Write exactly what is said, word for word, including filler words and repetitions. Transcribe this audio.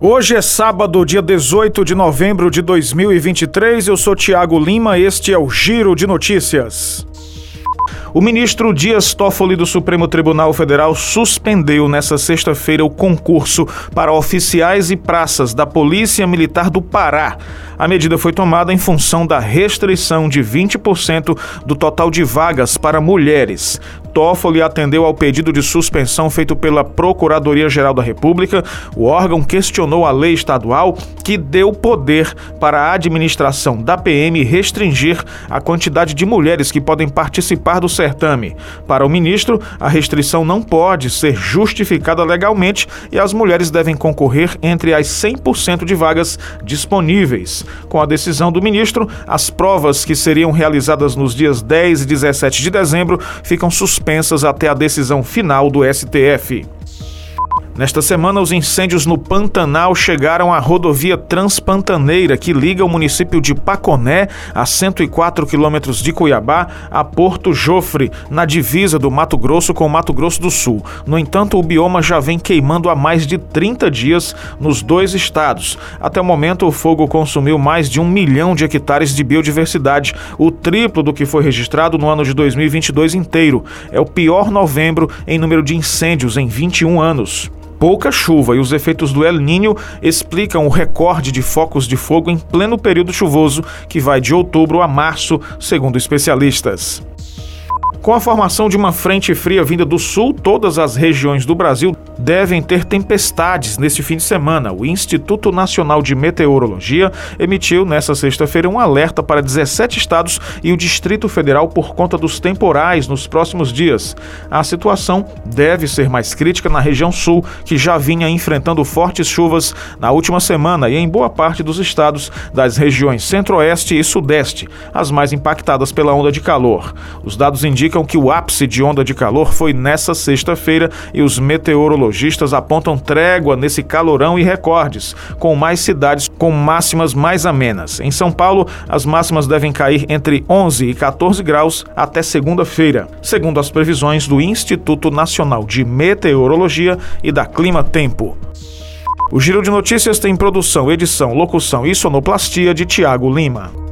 Hoje é sábado, dia dezoito de novembro de dois mil e vinte e três. Eu sou Tiago Lima, este é o Giro de Notícias. O ministro Dias Toffoli do Supremo Tribunal Federal suspendeu nesta sexta-feira o concurso para oficiais e praças da Polícia Militar do Pará. A medida foi tomada em função da restrição de vinte por cento do total de vagas para mulheres. Toffoli atendeu ao pedido de suspensão feito pela Procuradoria-Geral da República. O órgão questionou a lei estadual que deu poder para a administração da P M restringir a quantidade de mulheres que podem participar do certame. Para o ministro, a restrição não pode ser justificada legalmente e as mulheres devem concorrer entre as cem por cento de vagas disponíveis. Com a decisão do ministro, as provas que seriam realizadas nos dias dez e dezessete de dezembro ficam suspensas até a decisão final do S T F. Nesta semana, os incêndios no Pantanal chegaram à rodovia Transpantaneira, que liga o município de Poconé, a cento e quatro quilômetros de Cuiabá, a Porto Jofre, na divisa do Mato Grosso com o Mato Grosso do Sul. No entanto, o bioma já vem queimando há mais de trinta dias nos dois estados. Até o momento, o fogo consumiu mais de um milhão de hectares de biodiversidade, o triplo do que foi registrado no ano de dois mil e vinte e dois inteiro. É o pior novembro em número de incêndios em vinte e um anos. Pouca chuva e os efeitos do El Niño explicam o recorde de focos de fogo em pleno período chuvoso, que vai de outubro a março, segundo especialistas. Com a formação de uma frente fria vinda do sul, todas as regiões do Brasil devem ter tempestades neste fim de semana. O Instituto Nacional de Meteorologia emitiu nesta sexta-feira um alerta para dezessete estados e o Distrito Federal por conta dos temporais nos próximos dias. A situação deve ser mais crítica na região sul, que já vinha enfrentando fortes chuvas na última semana, e em boa parte dos estados das regiões centro-oeste e sudeste, as mais impactadas pela onda de calor. Os dados indicam Indicam que o ápice de onda de calor foi nessa sexta-feira e os meteorologistas apontam trégua nesse calorão e recordes, com mais cidades com máximas mais amenas. Em São Paulo, as máximas devem cair entre onze e quatorze graus até segunda-feira, segundo as previsões do Instituto Nacional de Meteorologia e da Climatempo. O Giro de Notícias tem produção, edição, locução e sonoplastia de Tiago Lima.